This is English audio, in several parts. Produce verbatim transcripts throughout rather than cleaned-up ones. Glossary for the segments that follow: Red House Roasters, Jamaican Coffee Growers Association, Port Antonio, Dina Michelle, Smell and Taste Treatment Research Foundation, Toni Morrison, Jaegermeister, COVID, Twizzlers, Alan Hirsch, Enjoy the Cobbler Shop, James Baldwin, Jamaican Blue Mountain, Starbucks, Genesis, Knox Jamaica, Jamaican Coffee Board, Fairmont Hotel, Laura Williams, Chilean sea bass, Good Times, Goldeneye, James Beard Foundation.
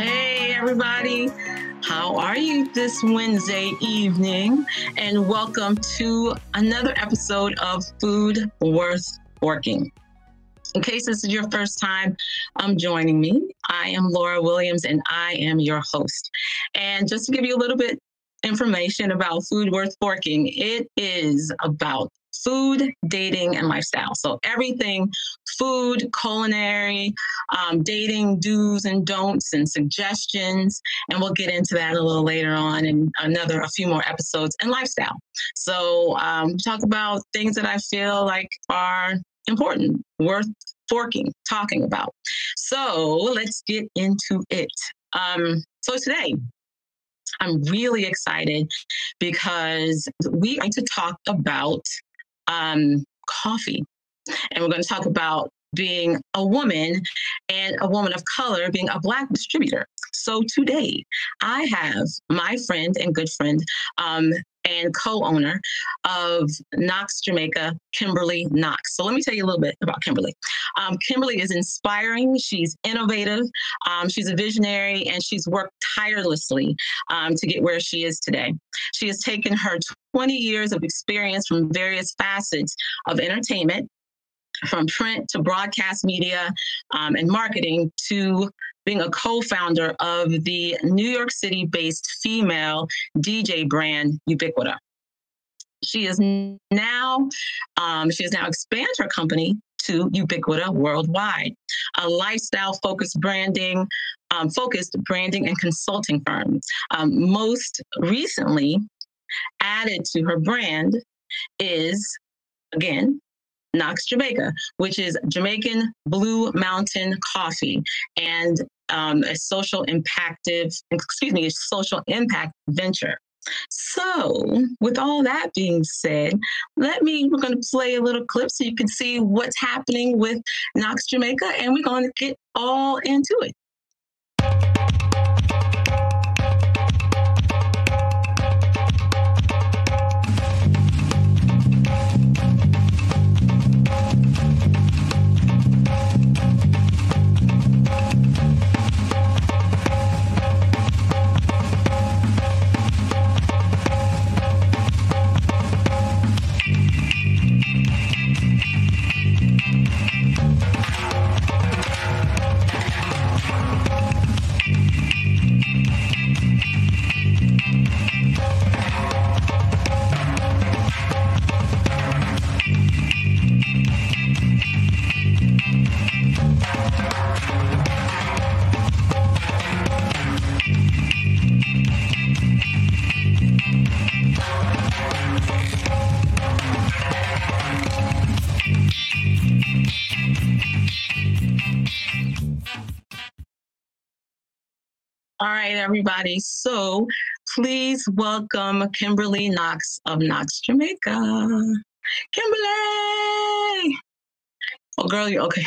Hey everybody, how are you this Wednesday evening? And welcome to another episode of Food Worth Forking. In case this is your first time um, joining me, I am Laura Williams and I am your host. And just to give you a little bit information about Food Worth Forking, it is about food, dating, and lifestyle. So everything food, culinary, um, dating, do's and don'ts, and suggestions. And we'll get into that a little later on in another, a few more episodes, and lifestyle. So um, talk about things that I feel like are important, worth forking, talking about. So let's get into it. Um, so today, I'm really excited because we are going to talk about Um, coffee. And we're going to talk about being a woman and a woman of color, being a Black distributor. So today I have my friend and good friend um, and co-owner of Knox Jamaica, Kimberly Knox. So let me tell you a little bit about Kimberly. Um, Kimberly is inspiring. She's innovative. Um, she's a visionary, and she's worked tirelessly um, to get where she is today. She has taken her twenty years of experience from various facets of entertainment, from print to broadcast media um, and marketing, to being a co-founder of the New York City-based female D J brand Ubiquita. She is now um, she has now expanded her company to Ubiquita Worldwide, a lifestyle-focused branding, um, focused branding and consulting firm. Um, most recently added to her brand is, again, Knox Jamaica, which is Jamaican Blue Mountain Coffee, and um, a social impactive, excuse me, a social impact venture. So with all that being said, let me, we're going to play a little clip so you can see what's happening with Knox Jamaica, and we're going to get all into it. All right, everybody. So please welcome Kimberly Knox of Knox Jamaica. Kimberly! Oh, girl, you're okay.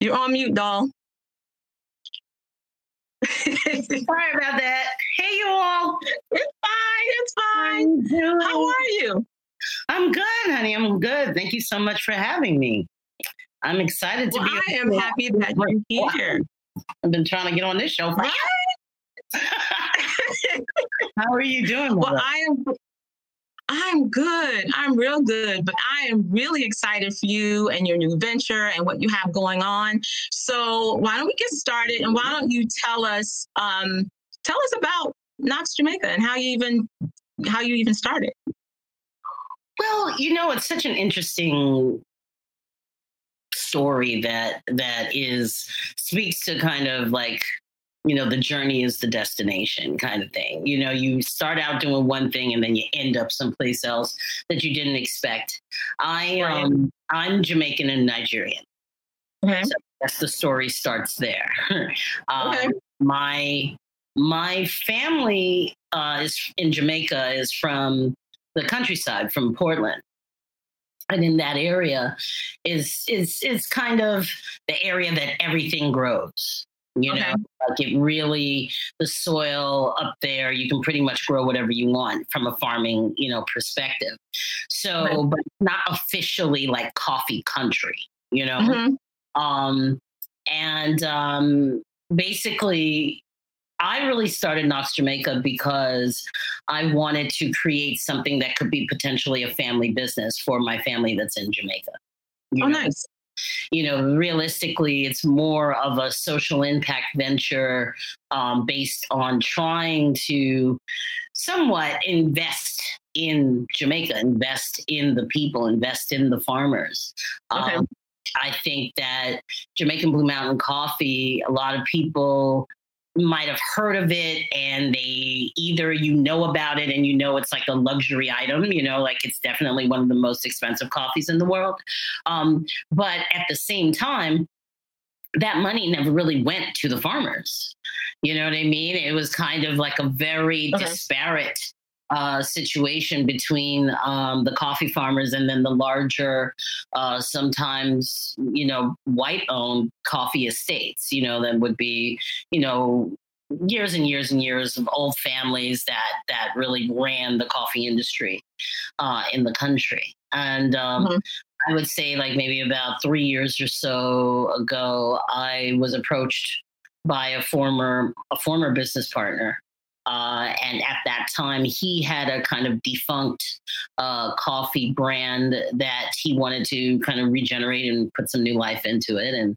You're on mute, doll. Sorry about that. Hey, you all. It's fine. It's fine. How, How are you? I'm good, honey. I'm good. Thank you so much for having me. I'm excited to well, be here. I am happy that you're here. I've been trying to get on this show. Right? How are you doing? Well, I am. I'm good. I'm real good. But I am really excited for you and your new venture and what you have going on. So why don't we get started? And why don't you tell us, um, tell us about Knox Jamaica and how you even how you even started. Well, you know, it's such an interesting story that that is speaks to kind of like, you know, the journey is the destination kind of thing. You know, you start out doing one thing and then you end up someplace else that you didn't expect. I um I'm Jamaican and Nigerian. Okay. So that's the story starts there. um, okay. My my family uh, is in Jamaica is from the countryside, from Portland. And in that area is is is kind of the area that everything grows. You okay. know, like it really, the soil up there, you can pretty much grow whatever you want from a farming, you know, perspective. So, right. But not officially like coffee country, you know. Mm-hmm. Um, and um, basically, I really started Knox Jamaica because I wanted to create something that could be potentially a family business for my family that's in Jamaica. Oh, know? Nice. You know, realistically, it's more of a social impact venture um, based on trying to somewhat invest in Jamaica, invest in the people, invest in the farmers. Okay. Um, I think that Jamaican Blue Mountain Coffee, a lot of people might have heard of it, and they either, you know about it and you know it's like a luxury item, you know, like it's definitely one of the most expensive coffees in the world. Um, but at the same time, that money never really went to the farmers. You know what I mean? It was kind of like a very okay. disparate Uh, situation between um, the coffee farmers and then the larger, uh, sometimes, you know, white-owned coffee estates, you know, that would be, you know, years and years and years of old families that that really ran the coffee industry uh, in the country. And um, mm-hmm. I would say like maybe about three years or so ago, I was approached by a former a former business partner. Uh, and at that time, he had a kind of defunct uh, coffee brand that he wanted to kind of regenerate and put some new life into it. And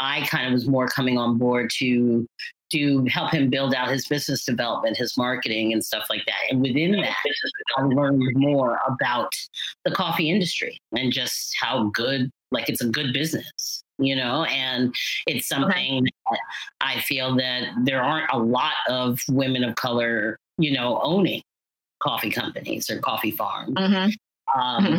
I kind of was more coming on board to to help him build out his business development, his marketing and stuff like that. And within that, I learned more about the coffee industry and just how good, like it's a good business. You know, and it's something okay. that I feel that there aren't a lot of women of color, you know, owning coffee companies or coffee farms. Mm-hmm. Um, mm-hmm.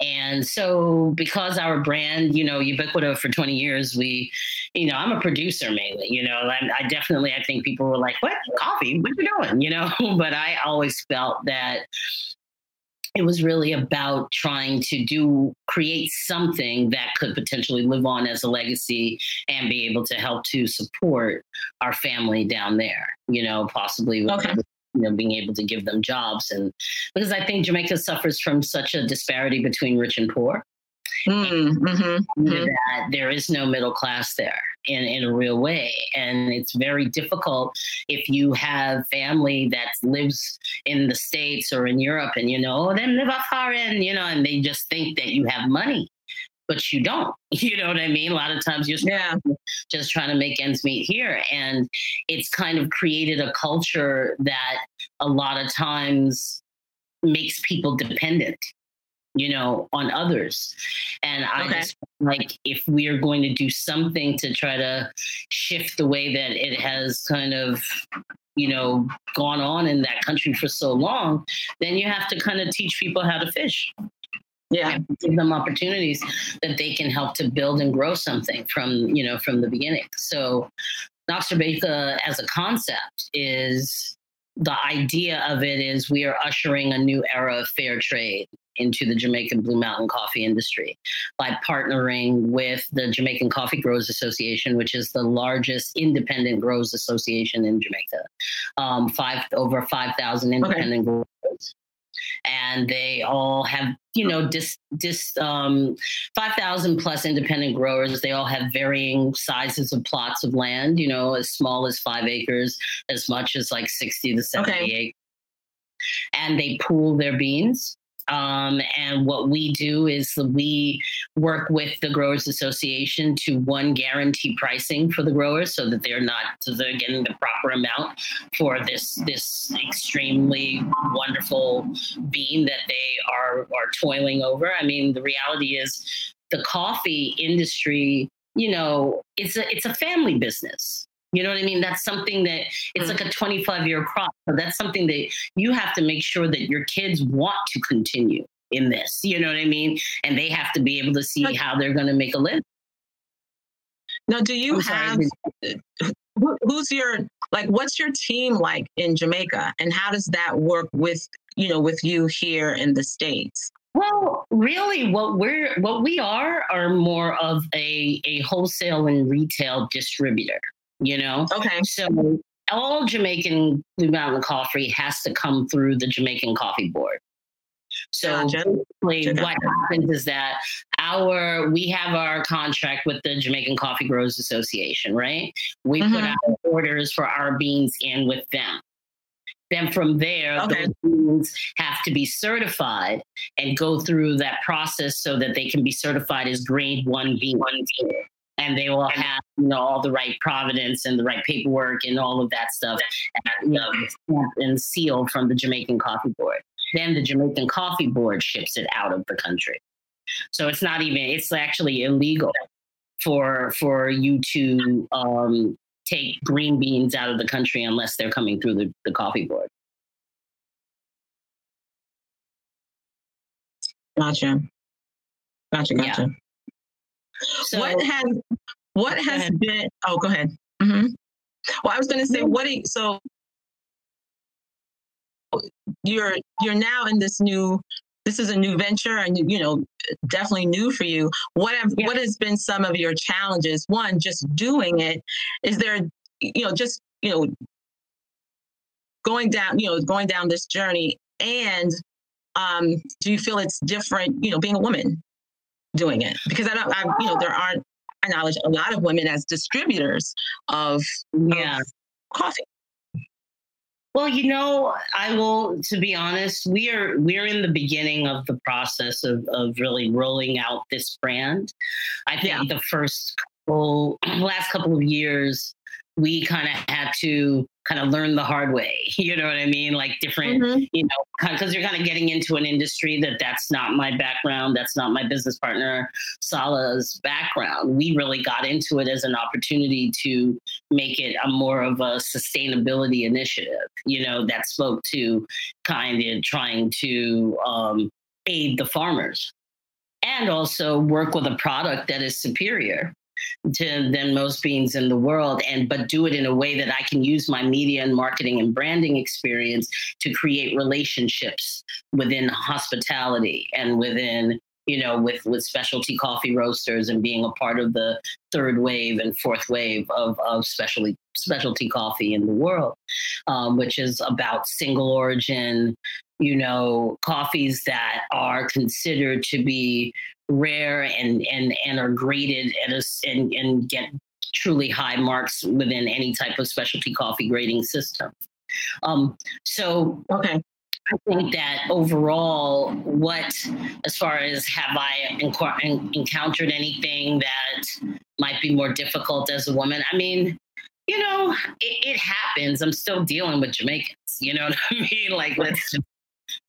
And so because our brand, you know, Ubiquita for twenty years, we, you know, I'm a producer mainly, you know, and I definitely, I think people were like, what? Coffee? What are you doing? You know, but I always felt that it was really about trying to do, create something that could potentially live on as a legacy and be able to help to support our family down there, you know, possibly with, okay. you know, being able to give them jobs. And because I think Jamaica suffers from such a disparity between rich and poor. Mm, mm-hmm, mm-hmm. That there is no middle class there in, in a real way. And it's very difficult if you have family that lives in the States or in Europe and, you know, oh, they live off foreign, you know, and they just think that you have money, but you don't, you know what I mean? A lot of times you're yeah. just trying to make ends meet here. And it's kind of created a culture that a lot of times makes people dependent, you know, on others. And I okay. just like, if we are going to do something to try to shift the way that it has kind of, you know, gone on in that country for so long, then you have to kind of teach people how to fish. Yeah. Give them opportunities that they can help to build and grow something from, you know, from the beginning. So Knox Jamaica as a concept is, the idea of it is we are ushering a new era of fair trade into the Jamaican Blue Mountain coffee industry by partnering with the Jamaican Coffee Growers Association, which is the largest independent growers association in Jamaica. Um, five over five thousand independent okay. growers. And they all have, you know, dis, dis, um, five thousand plus independent growers. They all have varying sizes of plots of land, you know, as small as five acres, as much as like sixty to seventy okay. acres. And they pool their beans. Um, and what we do is we work with the Growers Association to, one, guarantee pricing for the growers so that they're not, so they're getting the proper amount for this this extremely wonderful bean that they are, are toiling over. I mean, the reality is the coffee industry, you know, it's a it's a family business. You know what I mean? That's something that it's like a twenty-five year crop. So that's something that you have to make sure that your kids want to continue in this. You know what I mean? And they have to be able to see how they're going to make a living. Now, do you I'm have, sorry. who's your, like, what's your team like in Jamaica, and how does that work with, you know, with you here in the States? Well, really what we're, what we are, are more of a, a wholesale and retail distributor. You know? Okay. So all Jamaican Blue Mountain coffee has to come through the Jamaican Coffee Board. So gotcha. basically gotcha. what happens is that our, we have our contract with the Jamaican Coffee Growers Association, right? We mm-hmm. put out orders for our beans in with them. Then from there, okay. those beans have to be certified and go through that process so that they can be certified as grade one bean. And they will have, you know, all the right provenance and the right paperwork and all of that stuff, and, you know, stamped and sealed from the Jamaican Coffee Board. Then the Jamaican Coffee Board ships it out of the country. So it's not even, it's actually illegal for for you to um, take green beans out of the country unless they're coming through the, the coffee board. Gotcha. Gotcha, gotcha. Yeah. So, what has what has been? Oh, go ahead. Mm-hmm. Well, I was going to say, what? You, so you're you're now in this new. This is a new venture, and you know, definitely new for you. What have yeah. what has been some of your challenges? One, just doing it. Is there, you know, just you know, going down, you know, going down this journey, and um, do you feel it's different? You know, being a woman. Doing it because I don't, I, you know, there aren't, I acknowledge a lot of women as distributors of, yeah. of coffee. Well, you know, I will, to be honest, we are, we're in the beginning of the process of, of really rolling out this brand. I think yeah. the first couple, last couple of years, we kind of had to kind of learn the hard way, you know what I mean? Like different, mm-hmm. you know, because you're kind of getting into an industry that that's not my background. That's not my business partner, Sala's background. We really got into it as an opportunity to make it a more of a sustainability initiative, you know, that spoke to kind of trying to um, aid the farmers and also work with a product that is superior to than most beans in the world, and but do it in a way that I can use my media and marketing and branding experience to create relationships within hospitality and within, you know, with, with specialty coffee roasters and being a part of the third wave and fourth wave of, of specialty, specialty coffee in the world, um, which is about single origin, you know, coffees that are considered to be rare and, and, and are graded at a, and, and get truly high marks within any type of specialty coffee grading system. Um, so, okay. I think that overall, what, as far as have I enc- encountered anything that might be more difficult as a woman? I mean, you know, it, it happens. I'm still dealing with Jamaicans, you know what I mean? Like, let's just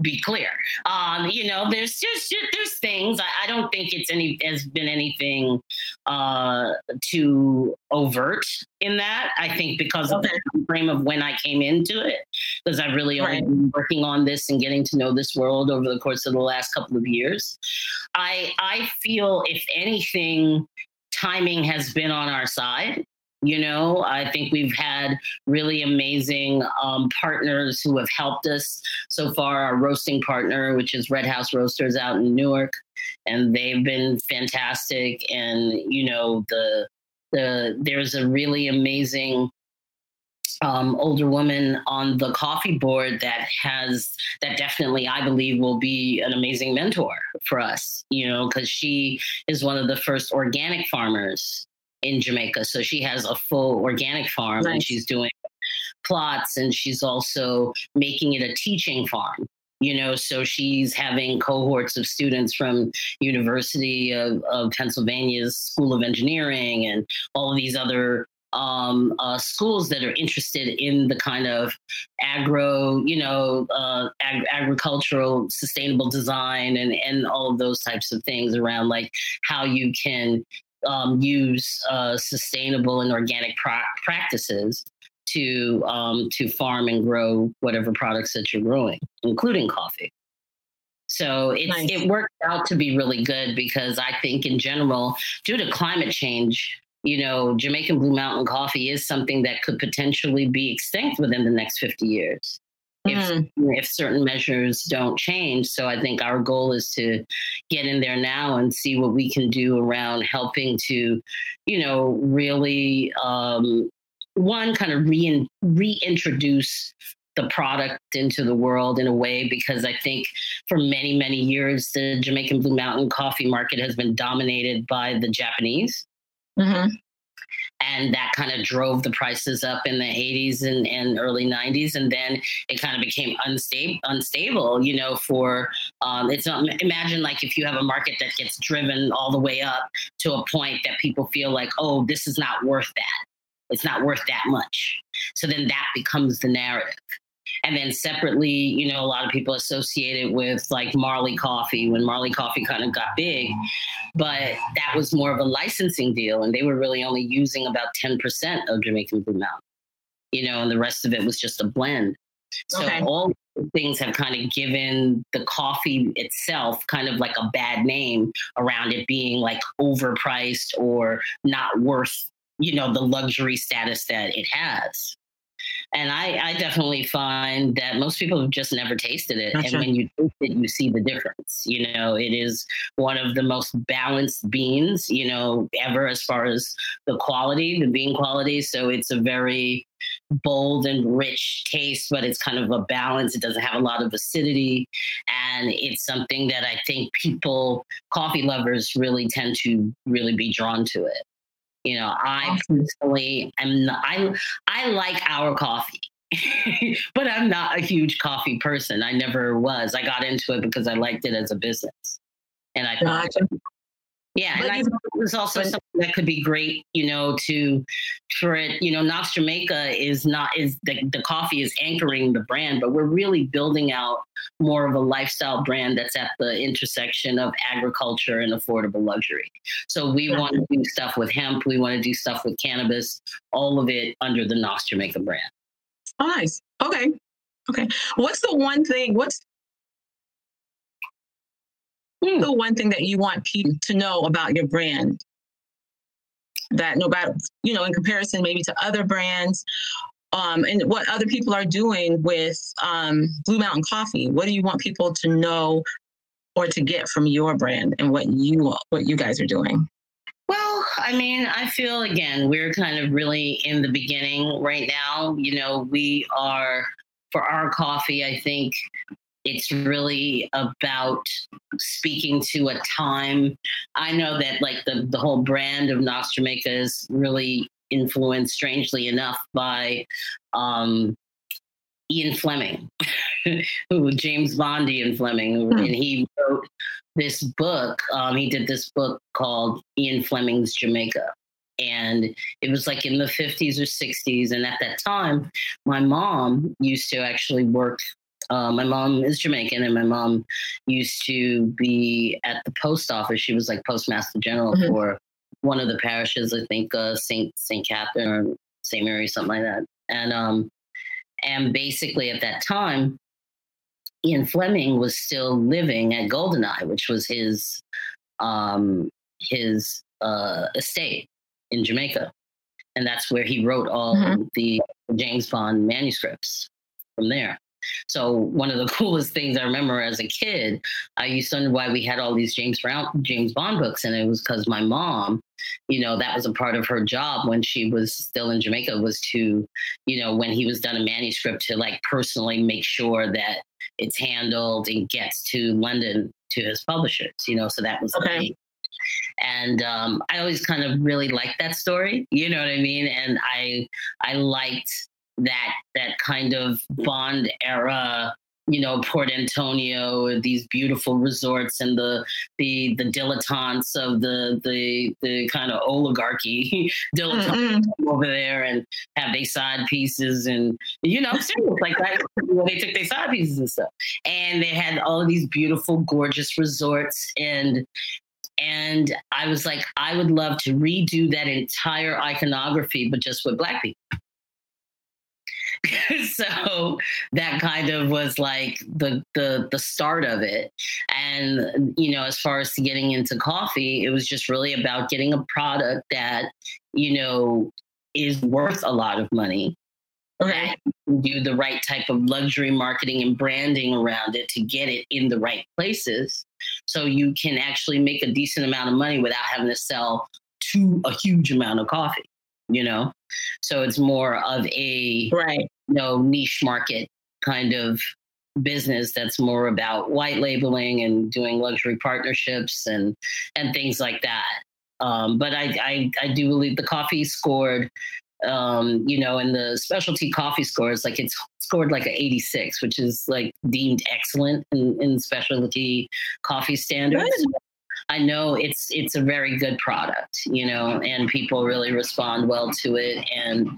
be clear. Um, you know, there's just, there's things, I, I don't think it's any, has been anything uh, too overt in that. I think because okay. of the frame of when I came into it, because I've really right. only been working on this and getting to know this world over the course of the last couple of years. I, I feel if anything, timing has been on our side. You know, I think we've had really amazing um, partners who have helped us so far. Our roasting partner, which is Red House Roasters out in Newark, and they've been fantastic. And, you know, the the there's a really amazing um, older woman on the coffee board that has that definitely, I believe, will be an amazing mentor for us, you know, because she is one of the first organic farmers in Jamaica. So she has a full organic farm nice. And she's doing plots, and she's also making it a teaching farm, you know, so she's having cohorts of students from University of, of Pennsylvania's School of Engineering and all of these other um, uh, schools that are interested in the kind of agro, you know, uh, ag- agricultural, sustainable design and, and all of those types of things around like how you can Um, use uh, sustainable and organic pra- practices to um, to farm and grow whatever products that you're growing, including coffee. So it's, nice. It worked out to be really good because I think in general, due to climate change, you know, Jamaican Blue Mountain coffee is something that could potentially be extinct within the next fifty years. If, if certain measures don't change. So I think our goal is to get in there now and see what we can do around helping to, you know, really, um, one, kind of re- reintroduce the product into the world in a way, because I think for many, many years, the Jamaican Blue Mountain coffee market has been dominated by the Japanese. Mm-hmm. And that kind of drove the prices up in the eighties and, and early nineties. And then it kind of became unstable, unstable, you know, for um, it's not imagine like if you have a market that gets driven all the way up to a point that people feel like, oh, this is not worth that. It's not worth that much. So then that becomes the narrative. And then separately, you know, a lot of people associate it with like Marley Coffee when Marley Coffee kind of got big, but that was more of a licensing deal. And they were really only using about ten percent of Jamaican Blue Mountain, you know, and the rest of it was just a blend. So okay. all things have kind of given the coffee itself kind of like a bad name around it being like overpriced or not worth, you know, the luxury status that it has. And I, I definitely find that most people have just never tasted it. Gotcha. And when you taste it, you see the difference. You know, it is one of the most balanced beans, you know, ever as far as the quality, the bean quality. So it's a very bold and rich taste, but it's kind of a balance. It doesn't have a lot of acidity. And it's something that I think people, coffee lovers, really tend to really be drawn to it. You know, I personally am not, I I like our coffee, but I'm not a huge coffee person. I never was. I got into it because I liked it as a business. And I thought, uh, yeah, and I thought it was also something that could be great, you know, to, for it, you know, Knox Jamaica is not, is the, the coffee is anchoring the brand, but we're really building out more of a lifestyle brand that's at the intersection of agriculture and affordable luxury. So we want to do stuff with hemp. We want to do stuff with cannabis, all of it under the Knox Jamaica brand. Oh, nice. Okay. Okay. What's the one thing, what's hmm. the one thing that you want people to know about your brand that no matter, you know, in comparison maybe to other brands, Um, and what other people are doing with um, Blue Mountain Coffee? What do you want people to know or to get from your brand and what you what you guys are doing? Well, I mean, I feel, again, we're kind of really in the beginning right now. You know, we are, for our coffee, I think it's really about speaking to a time. I know that, like, the, the whole brand of Knox Jamaica is really influenced, strangely enough, by um, Ian Fleming, who James Bond, Ian Fleming, and he wrote this book. Um, he did this book called Ian Fleming's Jamaica, and it was like in the fifties or sixties. And at that time, my mom used to actually work. Uh, my mom is Jamaican, and my mom used to be at the post office. She was like postmaster general mm-hmm. for one of the parishes, I think, uh, Saint Saint Catherine or Saint Mary, something like that. And um, and basically at that time, Ian Fleming was still living at Goldeneye, which was his um, his uh, estate in Jamaica, and that's where he wrote all mm-hmm. the James Bond manuscripts from there. So one of the coolest things I remember as a kid, I used to wonder why we had all these James Brown, James Bond books. And it was because my mom, you know, that was a part of her job when she was still in Jamaica, was to, you know, when he was done a manuscript, to like personally make sure that it's handled and gets to London to his publishers, you know, so that was okay. the And um, I always kind of really liked that story, you know what I mean? And I, I liked that that kind of Bond era, you know, Port Antonio, these beautiful resorts, and the the the dilettantes of the the the kind of oligarchy dilettantes mm-hmm. over there, and have they side pieces, and you know, like that, they took their side pieces and stuff, and they had all of these beautiful, gorgeous resorts, and. And I was like, I would love to redo that entire iconography, but just with Black people. So that kind of was like the, the the start of it. And, you know, as far as getting into coffee, it was just really about getting a product that, you know, is worth a lot of money. Okay. Do the right type of luxury marketing and branding around it to get it in the right places. So you can actually make a decent amount of money without having to sell to a huge amount of coffee. You know, so it's more of a right. you know, niche market kind of business that's more about white labeling and doing luxury partnerships and and things like that. Um, but I, I I do believe the coffee scored, um, you know, in the specialty coffee scores, like it's scored like an eighty-six, which is like deemed excellent in, in specialty coffee standards. Good. I know it's it's a very good product, you know, and people really respond well to it. And,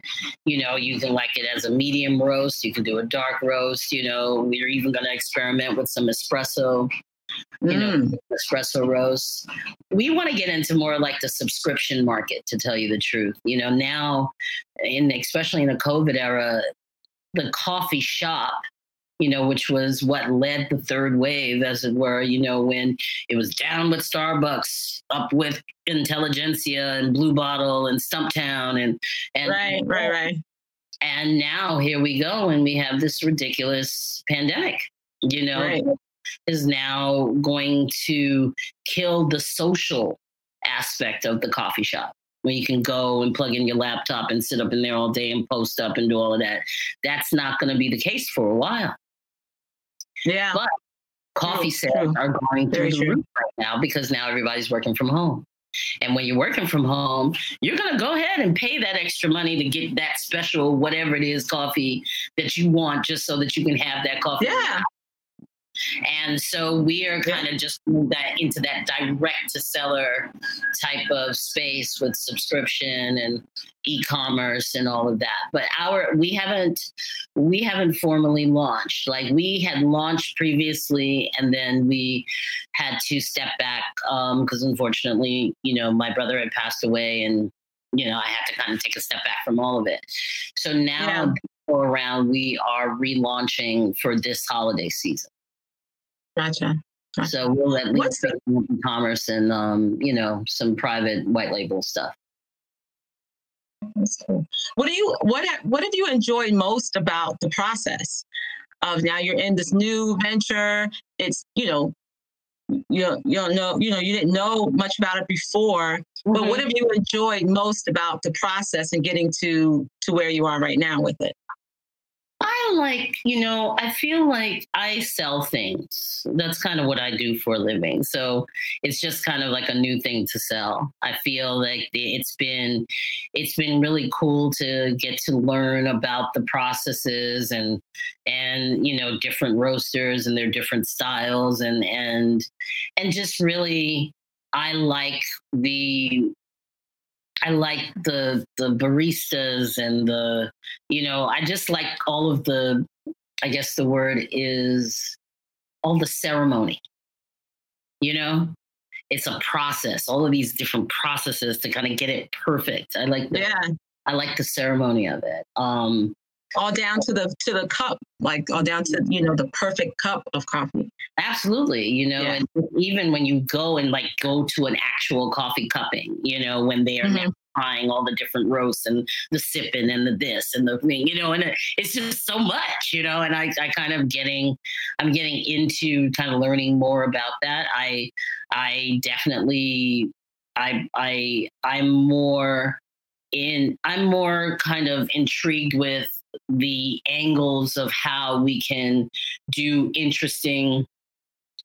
you know, you can like it as a medium roast. You can do a dark roast. You know, we're even going to experiment with some espresso, you mm. know, espresso roasts. We want to get into more like the subscription market, to tell you the truth. You know, now, in especially in the COVID era, the coffee shop, you know, which was what led the third wave, as it were, you know, when it was down with Starbucks, up with Intelligentsia and Blue Bottle and Stumptown. And, and right, right, right. And now here we go. And we have this ridiculous pandemic, you know, right. is now going to kill the social aspect of the coffee shop. When you can go and plug in your laptop and sit up in there all day and post up and do all of that. That's not going to be the case for a while. Yeah. But coffee sales true. are going through the roof right now because now everybody's working from home. And when you're working from home, you're going to go ahead and pay that extra money to get that special, whatever it is, coffee that you want, just so that you can have that coffee. Yeah. And so we are kind of just moved that into that direct to seller type of space with subscription and e-commerce and all of that. But our we haven't we haven't formally launched. Like we had launched previously, and then we had to step back because um, unfortunately, you know, my brother had passed away, and you know, I had to kind of take a step back from all of it. So now yeah. go around, we are relaunching for this holiday season. Gotcha. gotcha. So we'll at least do e-commerce and, um, you know, some private white label stuff. That's cool. What do you, what, ha- what have you enjoyed most about the process of now you're in this new venture? It's, you know, you, you don't know, you know, you didn't know much about it before, mm-hmm. but what have you enjoyed most about the process and getting to, to where you are right now with it? I like, you know, I feel like I sell things. That's kind of what I do for a living. So it's just kind of like a new thing to sell. I feel like it's been, it's been really cool to get to learn about the processes and, and, you know, different roasters and their different styles and, and, and just really, I like the, I like the the baristas and the, you know, I just like all of the, I guess the word is all the ceremony, you know, it's a process, all of these different processes to kind of get it perfect. I like, the, yeah. I like the ceremony of it. Um, all down to the, to the cup, like all down to, you know, the perfect cup of coffee. Absolutely. You know, yeah. and even when you go and like go to an actual coffee cupping, you know, when they are mm-hmm. trying all the different roasts and the sipping and the this and the thing, you know, and it, it's just so much, you know, and I, I kind of getting, I'm getting into kind of learning more about that. I, I definitely, I, I, I'm more in, I'm more kind of intrigued with the angles of how we can do interesting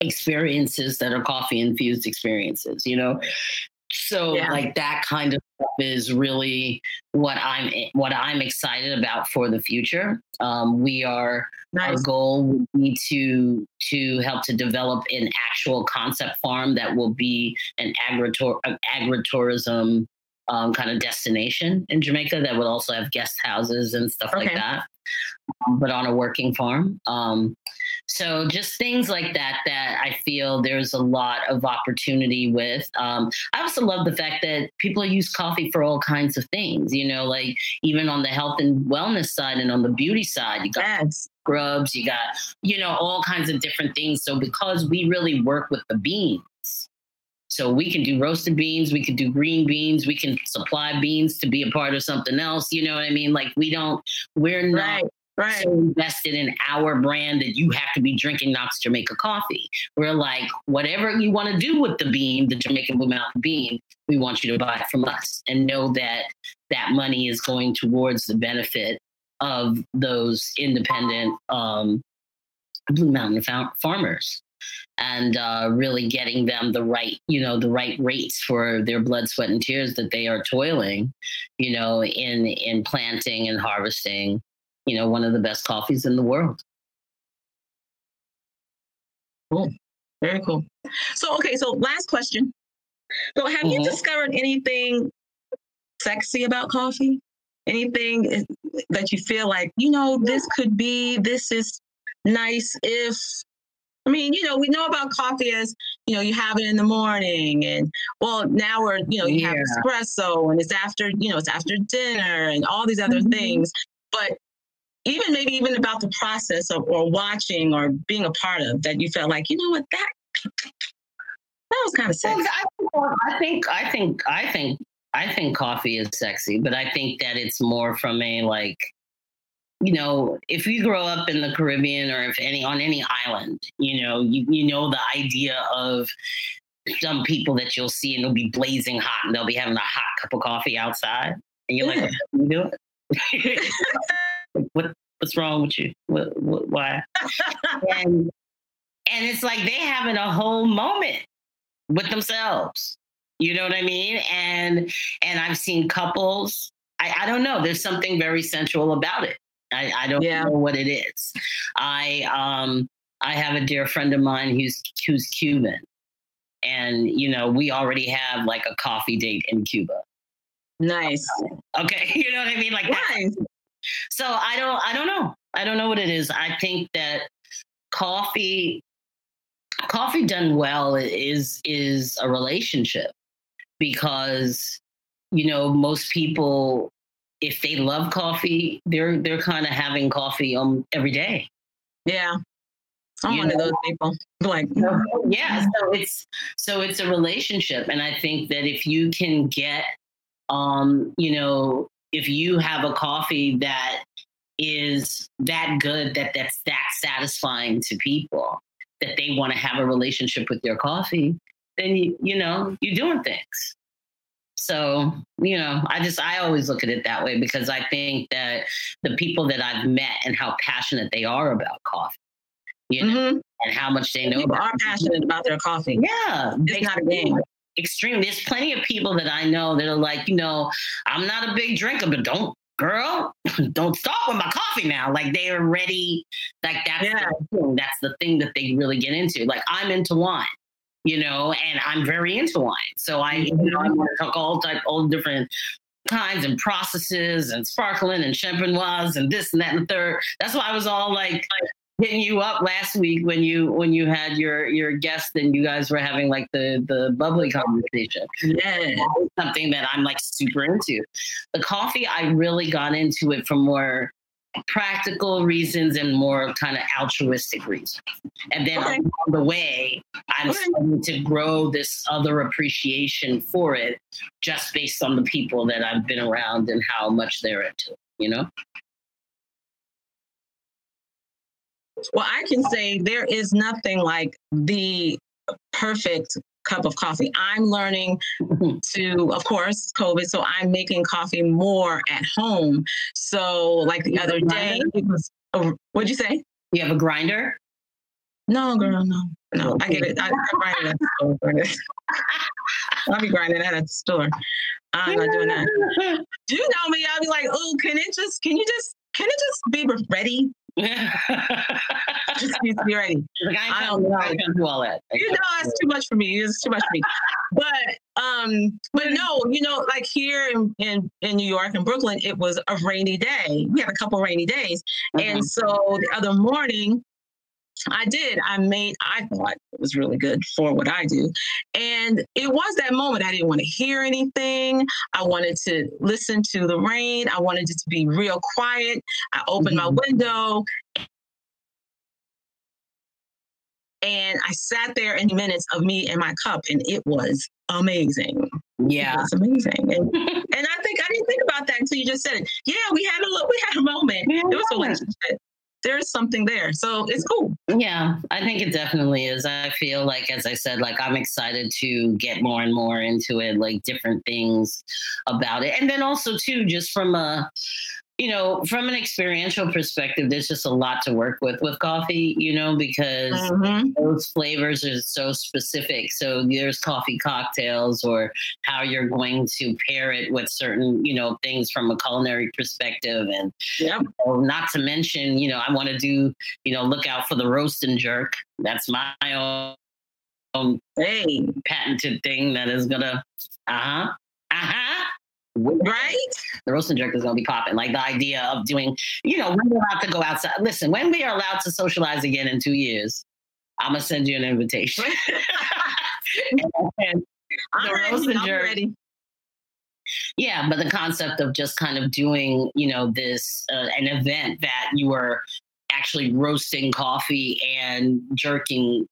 experiences that are coffee infused experiences, you know? So yeah. like that kind of stuff is really what I'm, what I'm excited about for the future. Um, we are, nice. Our goal would be to, to help to develop an actual concept farm that will be an agritur- agritourism Um, kind of destination in Jamaica that would also have guest houses and stuff okay. like that, um, but on a working farm. Um, so just things like that, that I feel there's a lot of opportunity with. Um, I also love the fact that people use coffee for all kinds of things, you know, like even on the health and wellness side and on the beauty side, you got yes. scrubs, you got, you know, all kinds of different things. So because we really work with the beans, so we can do roasted beans, we can do green beans, we can supply beans to be a part of something else. You know what I mean? Like we don't, we're not right. so invested in our brand that you have to be drinking Knox Jamaica coffee. We're like, whatever you want to do with the bean, the Jamaican Blue Mountain bean, we want you to buy it from us and know that that money is going towards the benefit of those independent um, Blue Mountain farmers, and uh, really getting them the right, you know, the right rates for their blood, sweat, and tears that they are toiling, you know, in in planting and harvesting, you know, one of the best coffees in the world. Cool. Very cool. So, okay. So last question. So have mm-hmm. you discovered anything sexy about coffee? Anything that you feel like, you know, this could be, this is nice if, I mean, you know, we know about coffee as, you know, you have it in the morning and, well, now we're, you know, you yeah. have espresso and it's after, you know, it's after dinner and all these other mm-hmm. things. But even maybe even about the process of or watching or being a part of that, you felt like, you know what, that, that was kind of sexy. I think, I think, I think, I think coffee is sexy, but I think that it's more from a, like, you know, if you grow up in the Caribbean or if any on any island, you know, you, you know the idea of some people that you'll see and they'll be blazing hot and they'll be having a hot cup of coffee outside. And you're yeah. like, what are you doing? what, what's wrong with you? What, what, why? and, and it's like they having a whole moment with themselves. You know what I mean? And and I've seen couples. I, I don't know. There's something very sensual about it. I, I don't yeah. know what it is. I um I have a dear friend of mine who's who's Cuban, and you know we already have like a coffee date in Cuba. Nice. Okay, you know what I mean? Like nice. So I don't I don't know. I don't know what it is. I think that coffee coffee done well is is a relationship. Because, you know, most people, if they love coffee, they're they're kind of having coffee um every day. Yeah, I'm you one know? of those people. Like, so, yeah, so it's so it's a relationship, and I think that if you can get, um, you know, if you have a coffee that is that good, that that's that satisfying to people, that they want to have a relationship with your coffee, then, you, you know, you're doing things. So, you know, I just, I always look at it that way because I think that the people that I've met and how passionate they are about coffee, you know, mm-hmm. and how much they know people about are it. passionate about their coffee. Yeah. It's not a game. Extreme. There's plenty of people that I know that are like, you know, I'm not a big drinker, but don't, girl, don't start with my coffee now. Like they are ready. Like that's, yeah. the thing. that's the thing that they really get into. Like I'm into wine. You know, and I'm very into wine. So I, you know, I want to talk all type, all different kinds and processes and sparkling and champenoise and this and that and the third. That's why I was all like, like hitting you up last week when you when you had your your guest and you guys were having like the the bubbly conversation. Yeah, something that I'm like super into. The coffee, I really got into it for more practical reasons and more kind of altruistic reasons. And then okay. along the way, I'm okay. starting to grow this other appreciation for it just based on the people that I've been around and how much they're into it, you know? Well, I can say there is nothing like the perfect cup of coffee. I'm learning to, of course, COVID, so I'm making coffee more at home. So like the other day, it was a, what'd you say? You have a grinder? No, girl, no. No, I get it. I, I grind it at the store. I'll be grinding that at the store. I'm not doing that. Do you know me? I'll be like, oh, can it just, can you just, can it just be ready? Just needs to be ready. Like, I, I don't know. I can't do all that. I you know, that's too much for me. It's too much for me. But, um, but no, you know, like here in, in, in New York and Brooklyn, it was a rainy day. We had a couple rainy days, mm-hmm. and so the other morning, I did. I made. I thought it was really good for what I do, and it was that moment. I didn't want to hear anything. I wanted to listen to the rain. I wanted it to be real quiet. I opened mm-hmm. my window, and I sat there in minutes of me and my cup, and it was amazing. Yeah, it was amazing. And, and I think I didn't think about that until you just said it. Yeah, we had a look. We had a moment. Yeah. It was a relationship. There's something there. So it's cool. Yeah, I think it definitely is. I feel like, as I said, like I'm excited to get more and more into it, like different things about it. And then also too, just from a, you know, from an experiential perspective, there's just a lot to work with with coffee, you know, because mm-hmm. those flavors are so specific. So there's coffee cocktails or how you're going to pair it with certain, you know, things from a culinary perspective. And yep. you know, not to mention, you know, I want to do, you know, look out for the roast and jerk. That's my own, own hey. patented thing that is going to, uh-huh, uh-huh. right? The roast and jerk is going to be popping. Like the idea of doing, you know, when we're allowed to go outside. Listen, when we are allowed to socialize again in two years, I'm going to send you an invitation. and I'm, ready, roast and I'm jerk, ready. Yeah, but the concept of just kind of doing, you know, this, uh, an event that you are actually roasting coffee and jerking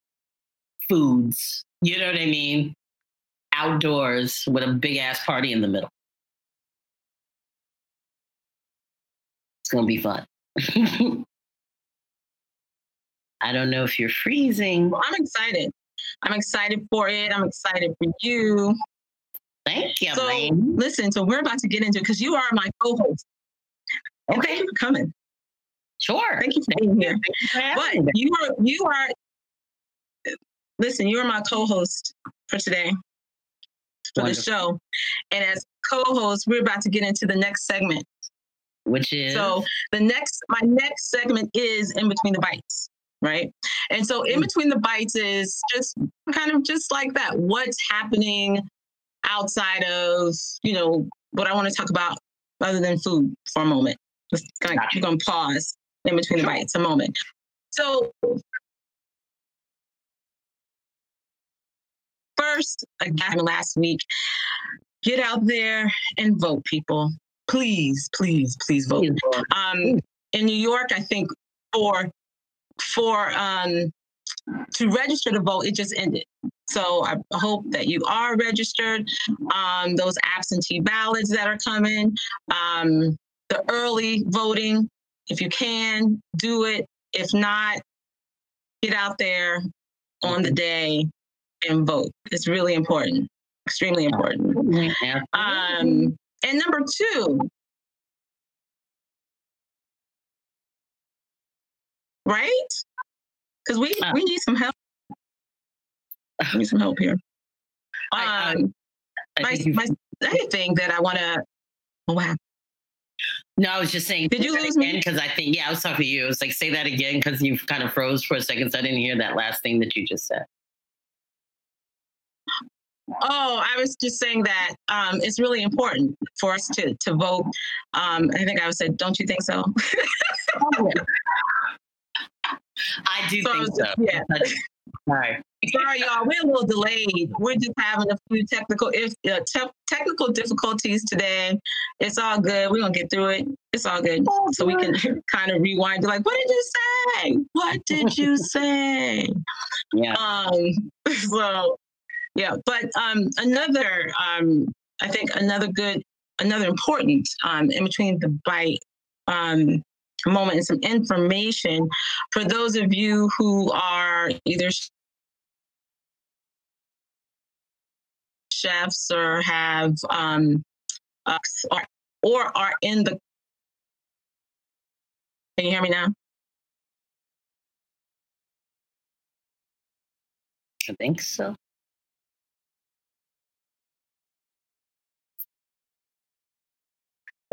foods, you know what I mean? Outdoors with a big ass party in the middle. It's going to be fun. I don't know if you're freezing. Well, I'm excited. I'm excited for it. I'm excited for you. Thank you. So man. listen, so we're about to get into it because you are my co-host. Okay. And thank you for coming. Sure. Thank you for being here. But you are, you are, listen, you are my co-host for today, for Wonderful. the show. And as co-host, we're about to get into the next segment. Which is? So the next, my next segment is In Between the Bites, right? And so In Between the Bites is just kind of just like that. What's happening outside of, you know, what I want to talk about other than food for a moment. Just kind of, we're going to pause in between the bites a moment. So first, like I mean, last week, get out there and vote, people. Please, please, please vote. Um, in New York, I think for for um, to register to vote, it just ended. So I hope that you are registered. Um, those absentee ballots that are coming, um, the early voting, if you can, do it. If not, get out there on the day and vote. It's really important, extremely important. Um, And number two, right? Because we, uh, we need some help. We need some help here. I, um, I, I my think my second thing that I want to. Oh, wow. No, I was just saying. Did you lose me? Because I think yeah, I was talking to you. It was like say that again because you kind of froze for a second. So I didn't hear that last thing that you just said. Oh, I was just saying that um, it's really important for us to to vote. Um, I think I would say, don't you think so? I do so think so. Just, yeah. All right. Sorry, y'all. We're a little delayed. We're just having a few technical if, uh, te- technical difficulties today. It's all good. We're going to get through it. It's all good. Oh, so we can kind of rewind. You're like, what did you say? What did you say? Yeah. Um, so... Yeah, but um, another, um, I think another good, another important um, in between the bite um, moment and some information for those of you who are either chefs or have um, uh, or are in the. Can you hear me now? I think so.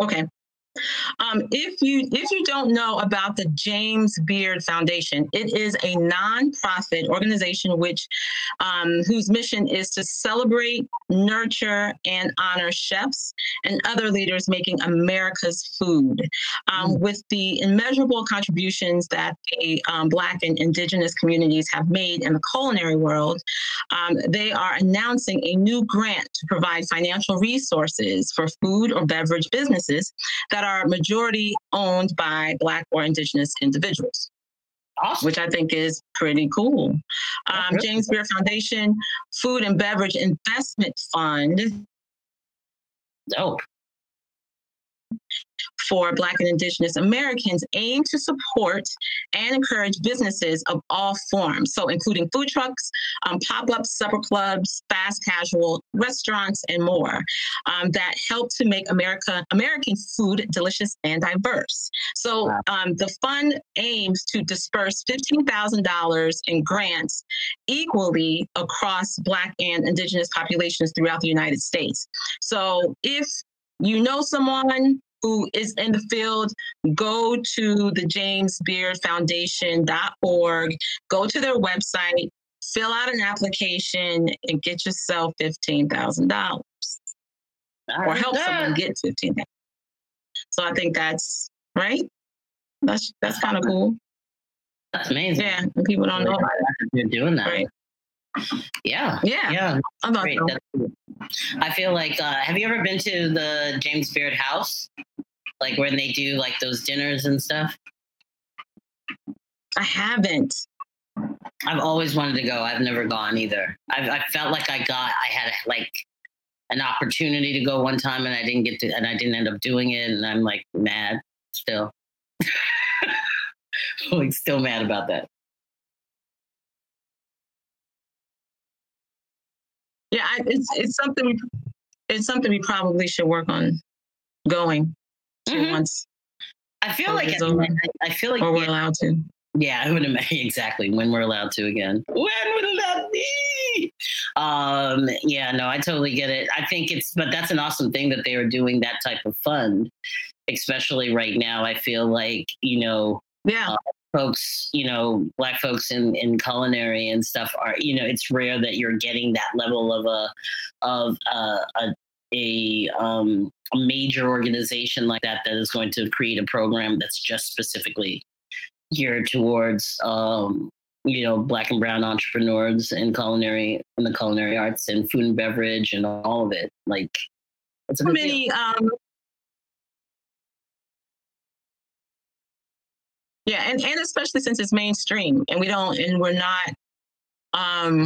Okay. Um, if you if you don't know about the James Beard Foundation, it is a nonprofit organization which um, whose mission is to celebrate, nurture, and honor chefs and other leaders making America's food. Um, with the immeasurable contributions that the um, Black and Indigenous communities have made in the culinary world, um, they are announcing a new grant to provide financial resources for food or beverage businesses that are are majority owned by Black or Indigenous individuals, awesome. Which I think is pretty cool. Um, James Beard Foundation Food and Beverage Investment Fund. Dope. for Black and Indigenous Americans aim to support and encourage businesses of all forms, so including food trucks, um, pop-ups, supper clubs, fast casual restaurants, and more, um, that help to make America American food delicious and diverse. So um, the fund aims to disperse fifteen thousand dollars in grants equally across Black and Indigenous populations throughout the United States. So if you know someone who is in the field, go to the James Beard Foundation dot org, go to their website, fill out an application, and get yourself fifteen thousand dollars. Or help that. someone get fifteen thousand dollars. So I think that's, right? That's that's kind of cool. That's amazing. Yeah, and people don't know about that. You're doing that. Right. Yeah. Yeah. Yeah. I thought so. Cool. I feel like, uh, have you ever been to the James Beard House? Like when they do like those dinners and stuff? I haven't. I've always wanted to go. I've never gone either. I've, I felt like I got, I had like an opportunity to go one time and I didn't get to, and I didn't end up doing it. And I'm like mad still. Like still mad about that. Yeah, I, it's it's something we, it's something we probably should work on going to mm-hmm. once. I feel like I, I feel like or we're yeah, allowed to. Yeah, I would imagine exactly when we're allowed to again. When we're allowed to. Um, yeah, no, I totally get it. I think it's, but that's an awesome thing that they are doing that type of fund, especially right now. I feel like you know. Yeah. Uh, folks, you know, Black folks in, in culinary and stuff are, you know, it's rare that you're getting that level of a of a a, a, um, a major organization like that that is going to create a program that's just specifically geared towards, um, you know, Black and brown entrepreneurs in culinary, in the culinary arts and food and beverage and all of it. Like, it's a good many, deal. Um Yeah, and, and especially since it's mainstream and we don't and we're not um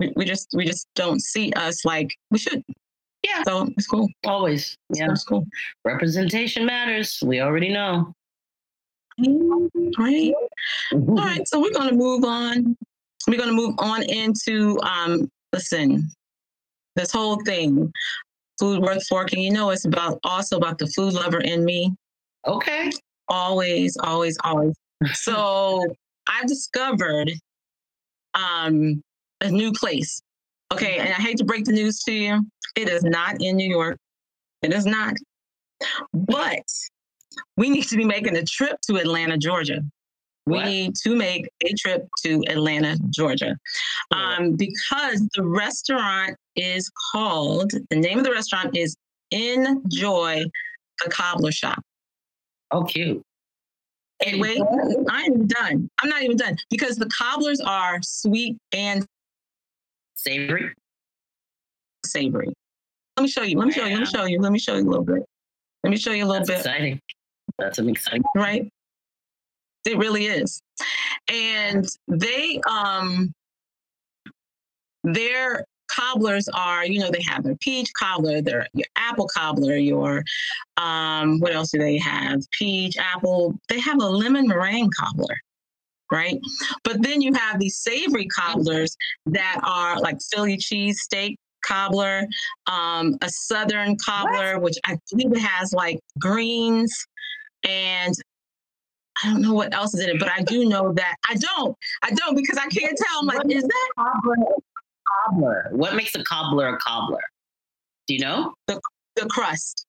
we, we just we just don't see us like we should. Yeah. So it's cool. Always. Yeah. So it's cool. Representation matters. We already know. Right. All right. So we're gonna move on. We're gonna move on into um listen, this whole thing, food worth forking, you know it's about also about the food lover in me. Okay. Always, always, always. So I've discovered um, a new place. Okay, and I hate to break the news to you. It is not in New York. It is not. But we need to be making a trip to Atlanta, Georgia. We what? need to make a trip to Atlanta, Georgia. Um, because the restaurant is called, the name of the restaurant is Enjoy the Cobbler Shop. Oh, cute. And wait, I'm done. I'm not even done because the cobblers are sweet and savory. Savory. Let me show you. Let me show you. Let me show you. Let me show you a little bit. Let me show you a little bit. That's exciting. That's exciting. Right? It really is. And they, um, their cobblers are, you know, they have their peach cobbler, their your apple cobbler, your, um, what else do they have? Peach, apple, they have a lemon meringue cobbler, right? But then you have these savory cobblers that are like Philly cheesesteak cobbler, um, a southern cobbler, what? which I believe has like greens and I don't know what else is in it, but I do know that I don't, I don't because I can't tell. I'm like, what is that cobbler? Cobbler. What makes a cobbler a cobbler? Do you know? The the crust.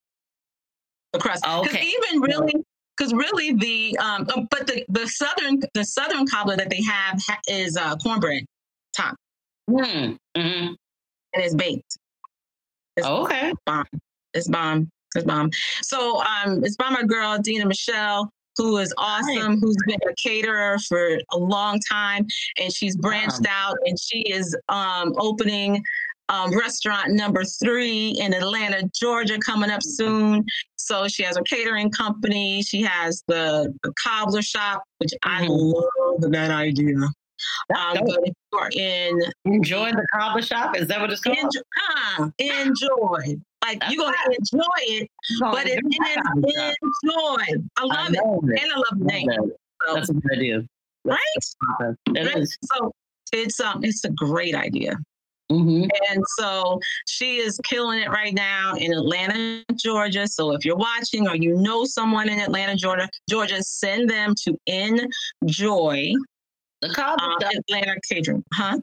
The crust. Oh, okay. Even really, because really the um, uh, but the, the southern the southern cobbler that they have ha- is uh, cornbread top. Hmm. Mm-hmm. And it's baked. It's oh, okay. Bomb. It's bomb. It's bomb. So um, it's by my girl Dina Michelle, who is awesome, nice. Who's been a caterer for a long time, and she's branched wow. out, and she is um, opening um, restaurant number three in Atlanta, Georgia, coming up soon. So she has a catering company. She has the, the cobbler shop, which mm-hmm. I love that idea. Um, but if you are in... Enjoy the cobbler shop? Is that what it's called? Enjoy. Uh, enjoy. Like that's you're gonna right. enjoy it, so but it's enjoy. Enjoy. I love I it. it, and I love the name. That. So, that's a good idea, that's, right? That's it is. So it's um, it's a great idea. Mm-hmm. And so she is killing it right now in Atlanta, Georgia. So if you're watching or you know someone in Atlanta, Georgia, Georgia, send them to Enjoy the Cobbler um, Shop. Atlanta catering, huh?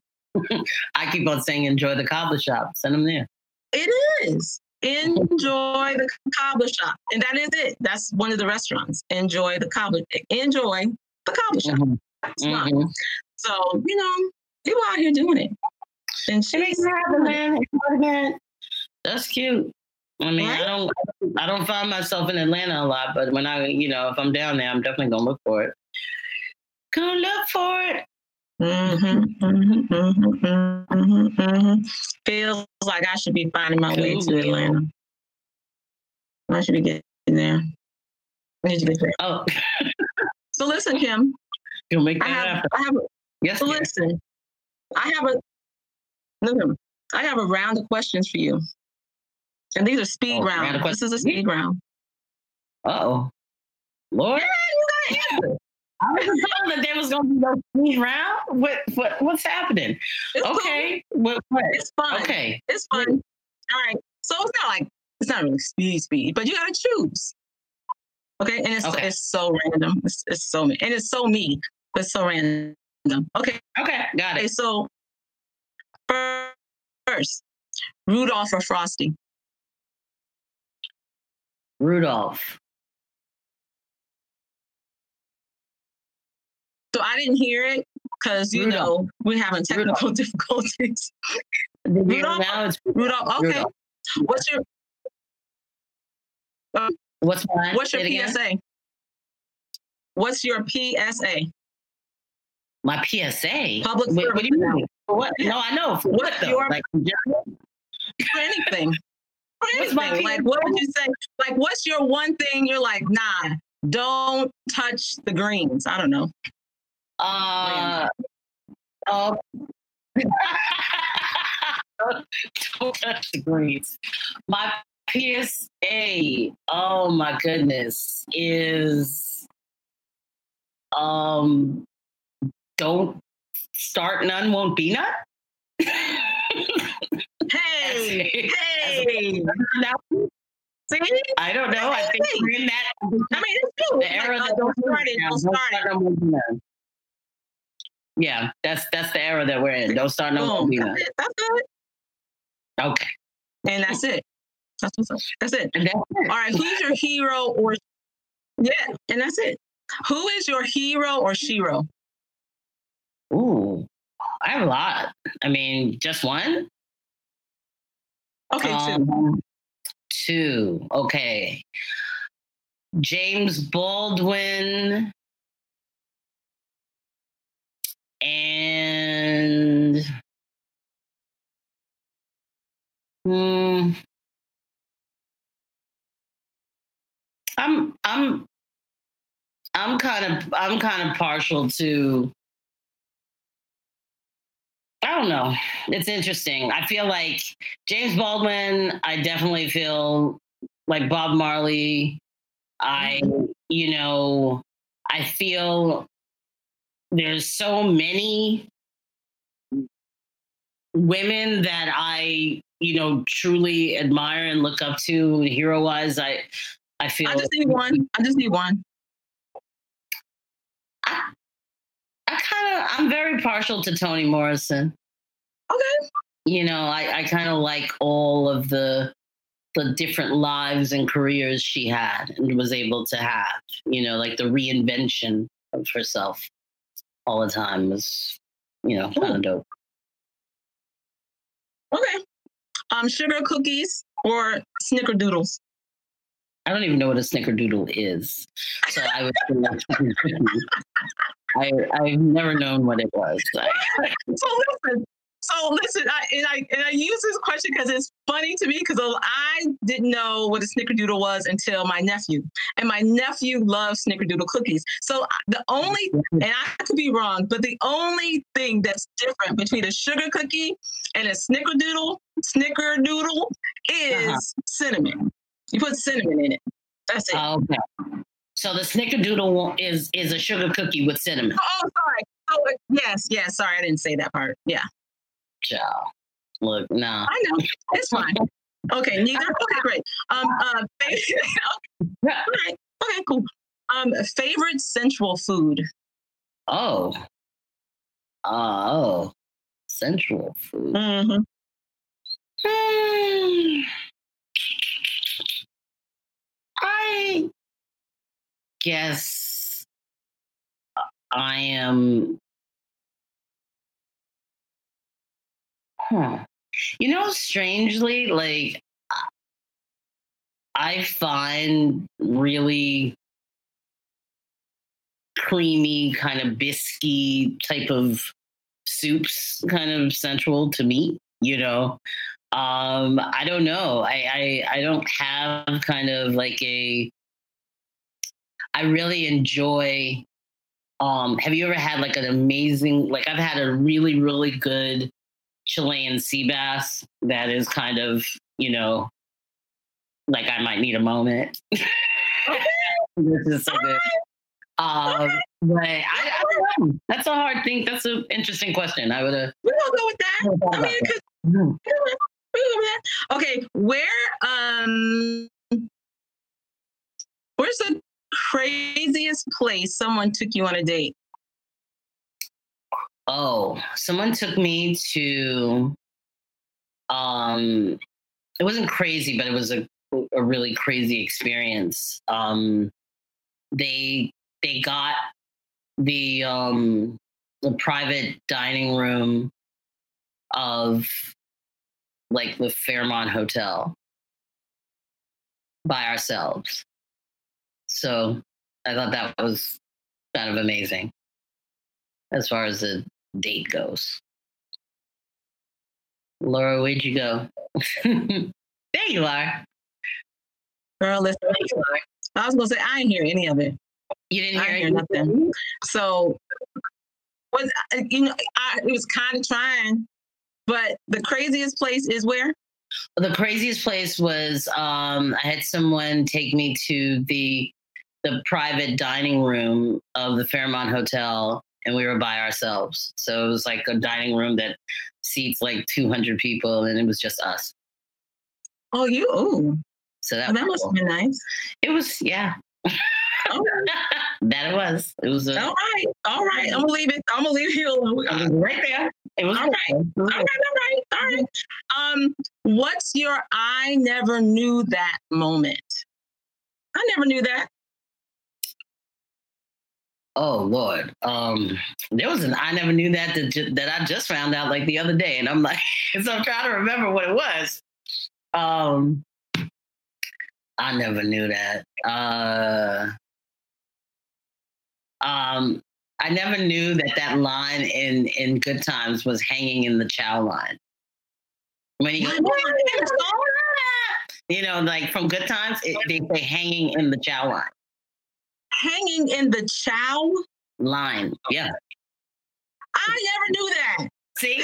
I keep on saying Enjoy the Cobbler Shop. Send them there. It is. Enjoy the Cobbler Shop. And that is it. That's one of the restaurants. Enjoy the Cobbler. Enjoy the Cobbler Shop. Mm-hmm. That's mm-hmm. Fun. So, you know, people out here doing it. And she's that. That's cute. I mean, right? I don't, I don't find myself in Atlanta a lot, but when I, you know, if I'm down there, I'm definitely gonna look for it. Gonna look for it. Mm-hmm, mm-hmm, mm-hmm, mm-hmm, mm-hmm. Feels like I should be finding my way to Atlanta. I should be getting there. I need to get there. Oh, so listen, Kim. You'll make that I have, happen. I have a, yes. So listen, I have a. I have a round of questions for you. And these are speed oh, round. This is a speed round. Uh-oh. Lord. Yeah, you gotta answer. I was told that there was going to be no speed round. What, what, what's happening? It's okay. Cool. What, what? It's fun. Okay. It's fun. All right. So it's not like, it's not really speed, speed, but you got to choose. Okay. And it's, okay. So, it's so random. It's, it's so, and it's so me. It's so random. Okay. Okay. Got it. Okay, so. First, Rudolph or Frosty? Rudolph. So I didn't hear it because, you Rudolph. know, we're having technical Rudolph. difficulties. Rudolph? Now it's Rudolph. Rudolph, okay. Rudolph. What's your... Uh, what's, my, what's your P S A? Again? What's your P S A? My P S A? Public service. What, what do you mean? What? No, I know. For what, what though? Your, like, for anything. For anything. Like, what would you say? Like, what's your one thing you're like, nah, don't touch the greens? I don't know. Uh, oh. Don't touch the greens. My P S A, oh my goodness, is um, don't. Start none, won't be none. Hey, hey. See, I don't know. I think we're in that. I mean, it's true. The era like, that don't start it, don't start it. Yeah, that's that's the era that we're in. Don't start none, won't be none. That's good. Okay, and that's it. That's what's up. That's it. And that's it. All right, who's your hero or? Yeah, and that's it. Who is your hero or shero? Ooh, I have a lot. I mean, just one? Okay, um, two. Two, okay. James Baldwin and... Hmm. I'm, I'm, I'm kind of, I'm kind of partial to... I don't know. It's interesting. I feel like James Baldwin, I definitely feel like Bob Marley. I, you know, I feel there's so many women that I, you know, truly admire and look up to hero-wise. I, I feel. I just need one. I just need one. I, I kind of, I'm very partial to Toni Morrison. Okay. You know, I, I kind of like all of the the different lives and careers she had and was able to have, you know, like the reinvention of herself all the time was, you know, kind of dope. Okay. Um, sugar cookies or snickerdoodles? I don't even know what a snickerdoodle is. So I would say snickerdoodle. I, I've never known what it was. Like. So listen, so listen, I, and, I, and I use this question because it's funny to me because I didn't know what a snickerdoodle was until my nephew. And my nephew loves snickerdoodle cookies. So the only, and I could be wrong, but the only thing that's different between a sugar cookie and a snickerdoodle snickerdoodle is uh-huh. cinnamon. You put cinnamon in it. That's it. Oh, okay. So the snickerdoodle is is a sugar cookie with cinnamon. Oh, sorry. Oh, yes, yes. Sorry, I didn't say that part. Yeah. Child. Look, no. Nah. I know. It's fine. Okay, neither. Okay, great. Um, uh, all right. Okay, cool. Um, favorite sensual food. Oh. Oh. Sensual food. Mm-hmm. Hmm. I guess I am. Huh. You know, strangely, like, I find really creamy, kind of biscuity type of soups kind of central to me, you know. Um, I don't know. I, I, I don't have kind of like a, I really enjoy, um, have you ever had like an amazing, like I've had a really, really good Chilean sea bass that is kind of, you know, like I might need a moment. Okay. This is so good. Um, okay. But I, I don't know. That's a hard thing. That's an interesting question. I would have. We don't go with that. I mean, because. Mm. Okay, where um where's the craziest place someone took you on a date? Oh, someone took me to um it wasn't crazy, but it was a a really crazy experience. Um they they got the um the private dining room of like the Fairmont Hotel by ourselves. So I thought that was kind of amazing as far as the date goes. Laura, where'd you go? There you are. Girl, listen. I was going to say, I didn't hear any of it. You didn't hear, I didn't hear nothing. So was, you know, I, it was kind of trying. But the craziest place is where? The craziest place was um, I had someone take me to the the private dining room of the Fairmont Hotel, and we were by ourselves. So it was like a dining room that seats like two hundred people, and it was just us. Oh, you? Ooh. So that, oh, that was cool. Must have been nice. It was, yeah. Oh. That it was. It was a, all right. All right. I'm gonna leave it. I'm gonna leave you alone. Uh, right there. It was all right. All right. All right. All right. Um, what's your I never knew that moment? I never knew that. Oh Lord. Um, there was an I never knew that that, ju- that I just found out like the other day, and I'm like, so I'm trying to remember what it was. Um, I never knew that. Uh. Um, I never knew that that line in, in Good Times was hanging in the chow line. When he, you know, like from Good Times, it, they say hanging in the chow line. Hanging in the chow line. Yeah. I never knew that. See,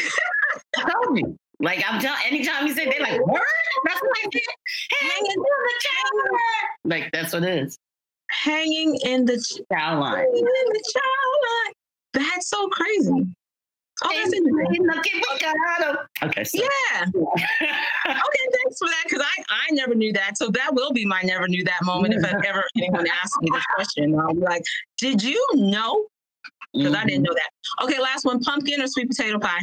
I told you. Like I'm telling, anytime you say, they're like, "Word," that's what I did. Hanging in the chow line. Like that's what it is. Hanging in the chow line. In the chow line. That's so crazy. Oh, that's interesting. Okay. So. Yeah. Okay. Thanks for that, because I, I never knew that. So that will be my never knew that moment. If I've ever anyone asks me this question, I'll be like, "Did you know?" Because mm-hmm. I didn't know that. Okay. Last one: pumpkin or sweet potato pie?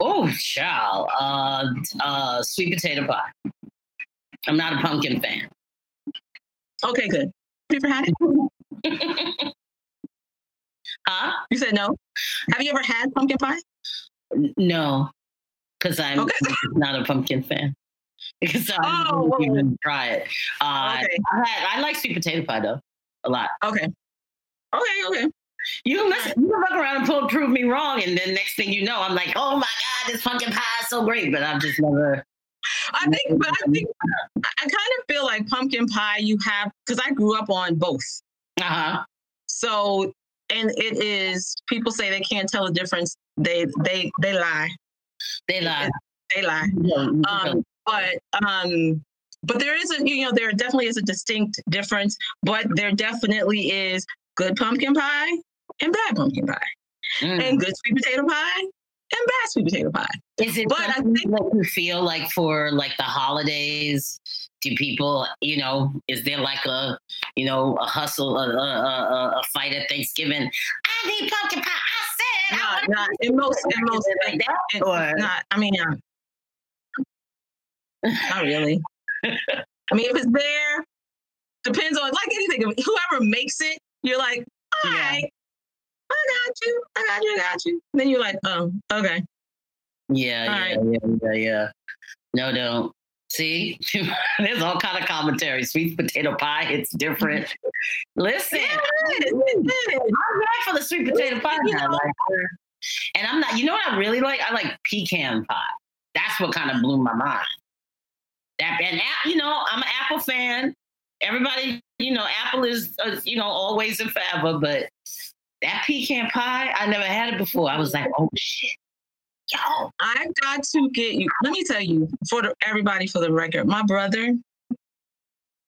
Oh, child. Uh, uh, sweet potato pie. I'm not a pumpkin fan. Okay. Good. Have you ever had it? Huh? You said no. Have you ever had pumpkin pie? No, because I'm okay. Not a pumpkin fan. So I oh, didn't whoa. even try it. Uh, okay. I, had, I like sweet potato pie though, a lot. Okay. Okay. Okay. You listen, you look around and pull, prove me wrong, and then next thing you know, I'm like, oh my God, this pumpkin pie is so great, but I've just never. I think, but I think I kind of feel like pumpkin pie you have, because I grew up on both. Uh-huh. So, and it is, people say they can't tell the difference. They, they, they lie. They lie. they lie. Um, but um, but there is a, you know, there definitely is a distinct difference, but there definitely is good pumpkin pie and bad pumpkin pie, mm. and good sweet potato pie and bad sweet potato pie. Is it but I think that you feel like for like the holidays, do people, you know, is there like a, you know, a hustle, a, a, a fight at Thanksgiving? I need pumpkin pie. I said I no, not in most, in most like that, it, or not. I mean, um, not really. I mean, if it's there, depends on like anything. Whoever makes it, you're like, all right, yeah. I got you, I got you, I got you. And then you're like, oh, okay. Yeah, yeah, right. yeah, yeah, yeah. No, don't. See, there's all kind of commentary. Sweet potato pie, it's different. Listen, yeah, it is, it is. I'm right for the sweet potater pie. You know? Like, and I'm not, you know what I really like? I like pecan pie. That's what kind of blew my mind. That and you know, I'm an Apple fan. Everybody, you know, Apple is, uh, you know, always and forever. But that pecan pie, I never had it before. I was like, oh shit. Yo, I got to get you. Let me tell you, for the, everybody, for the record, my brother,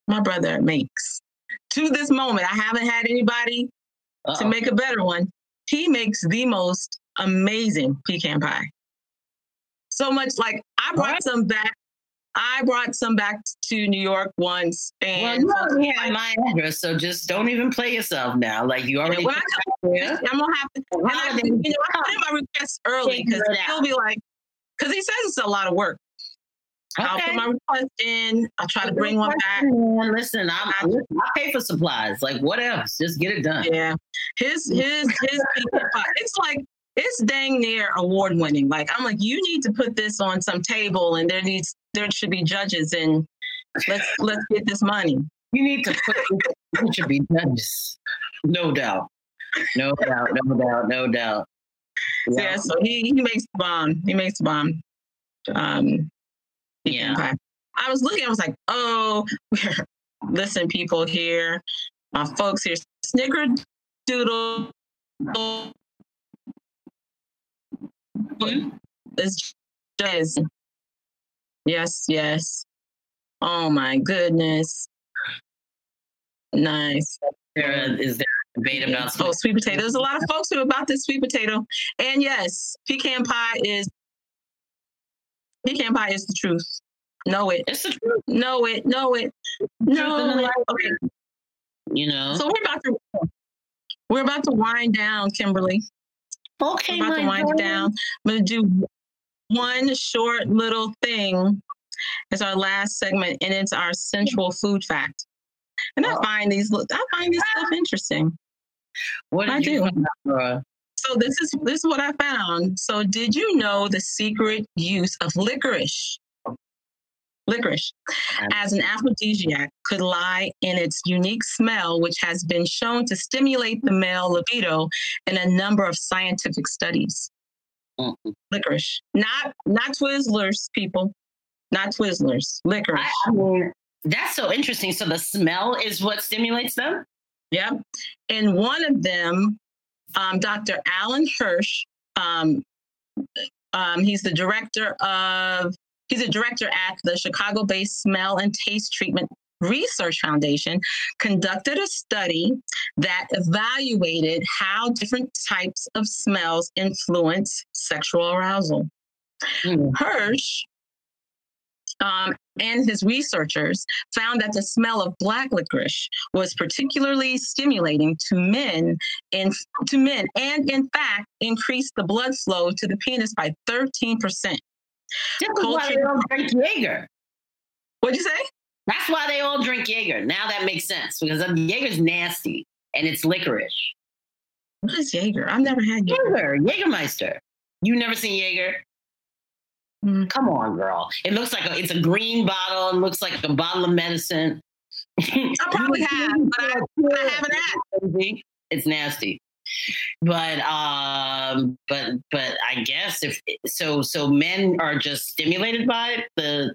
my brother makes, to this moment, I haven't had anybody Uh-oh. to make a better one. He makes the most amazing pecan pie. So much like I brought what? some back. I brought some back to New York once. And well, no, yeah, my address, so just don't even play yourself now. Like you already. Well, yeah. I'm gonna have to. And I, you know, I put in my request early because he'll be like, because he says it's a lot of work. Okay. I'll put my request in. I'll try to bring one back. Listen, I'm, I I pay for supplies. Like what else? Just get it done. Yeah, his his his. It's like. It's dang near award winning. Like I'm like, you need to put this on some table, and there needs there should be judges, and let's let's get this money. You need to put there should be judges, no doubt, no doubt, no doubt, no doubt. Yeah. yeah so he, he makes the bomb. He makes the bomb. Um, yeah. Pie. I was looking. I was like, oh, listen, people here, my folks here, snickerdoodle. It's just yes, yes. Oh my goodness! Nice. There is there a debate about sweet oh sweet potato. There's a lot of folks who are about this sweet potato, and yes, pecan pie is pecan pie is the truth. Know it. It's the truth. Know it. Know it. Know it. Okay. You know. So we're about to we're about to wind down, Kimberly. Okay, I'm about to wind it down. I'm going to do one short little thing as our last segment, and it's our sensual food fact. And oh. I find these, I find this stuff interesting. What did I you do? Find, so this is this is what I found. So did you know the secret use of licorice, licorice, as an aphrodisiac could lie in its unique smell, which has been shown to stimulate the male libido in a number of scientific studies. Mm-hmm. Licorice, not not Twizzlers, people, not Twizzlers. Licorice. I, I mean, that's so interesting. So the smell is what stimulates them. Yep. And one of them, um, Doctor Alan Hirsch, um, um, he's the director of. He's a director at the Chicago-based Smell and Taste Treatment Research Foundation, conducted a study that evaluated how different types of smells influence sexual arousal. Mm. Hirsch um, and his researchers found that the smell of black licorice was particularly stimulating to men, and to men, and in fact increased the blood flow to the penis by thirteen percent. This is why they all drink Jaeger. What'd you say? That's why they all drink Jaeger. Now that makes sense because Jaeger's nasty and it's licorice. What is Jaeger? I've never had Jaeger. Jaeger, Jaegermeister. You never seen Jaeger? Mm. Come on, girl. It looks like a, it's a green bottle and looks like a bottle of medicine. I probably have, but I, but I haven't had. It's nasty. But um, but but I guess if so, so men are just stimulated by the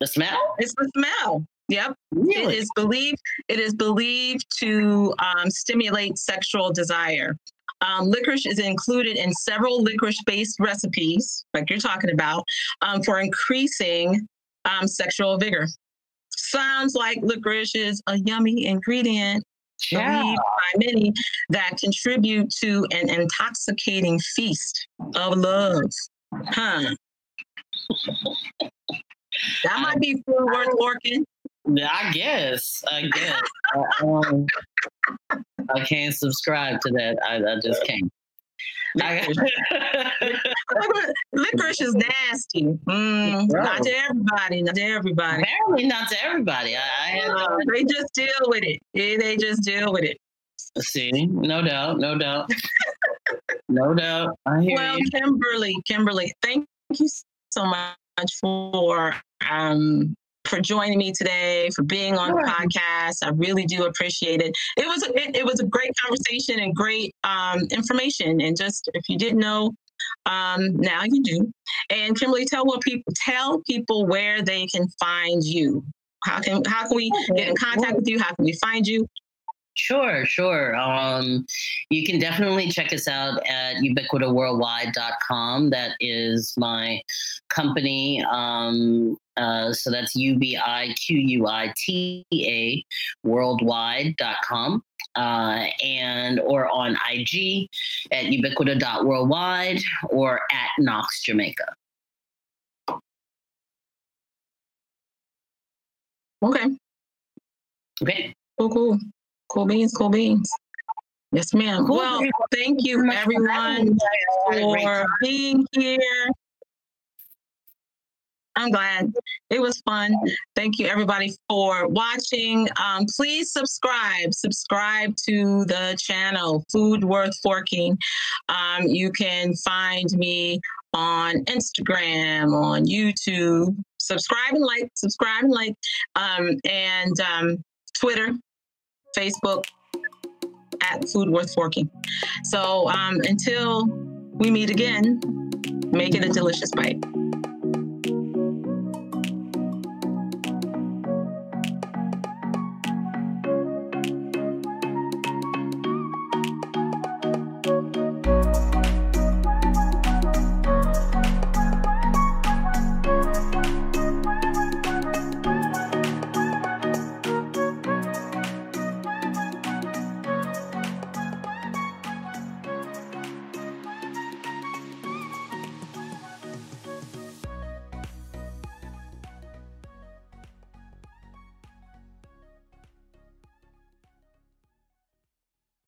the smell. It's the smell. Yep. Really? It is believed. It is believed to um, stimulate sexual desire. Um, licorice is included in several licorice-based recipes, like you're talking about, um, for increasing um, sexual vigor. Sounds like licorice is a yummy ingredient, yeah, believed by many, that contribute to an intoxicating feast of love. Huh. That might be food worth working. I guess. I guess. um, I can't subscribe to that. I, I just can't. Licorice is nasty. Mm, not to everybody. Not to everybody. Apparently not to everybody. I, I, uh, they just deal with it. Yeah, they just deal with it. See, no doubt, no doubt, no doubt. I hear well, you. Kimberly, Kimberly, thank you so much for um. for joining me today, for being on the podcast. I really do appreciate it. It was a, it, it was a great conversation and great um, information. And just if you didn't know, um, now you do. And Kimberly, tell what people tell people where they can find you. How can how can we get in contact with you? How can we find you? Sure, sure. Um, you can definitely check us out at ubiquita worldwide dot com. That is my company. Um, uh, so that's U B I Q U I T A worldwide dot com. Uh, and or on I G at ubiquita dot worldwide or at Knox Jamaica. Okay. Okay. Cool, cool. Cool beans, cool beans. Yes, ma'am. Cool. Well, thank you, everyone, for being here. I'm glad. It was fun. Thank you, everybody, for watching. Um, please subscribe. Subscribe to the channel, Food Worth Forking. Um, you can find me on Instagram, on YouTube. Subscribe and like, subscribe and like. Um, and um, Twitter. Facebook at Food Worth Forking. So um, until we meet again, make it a delicious bite.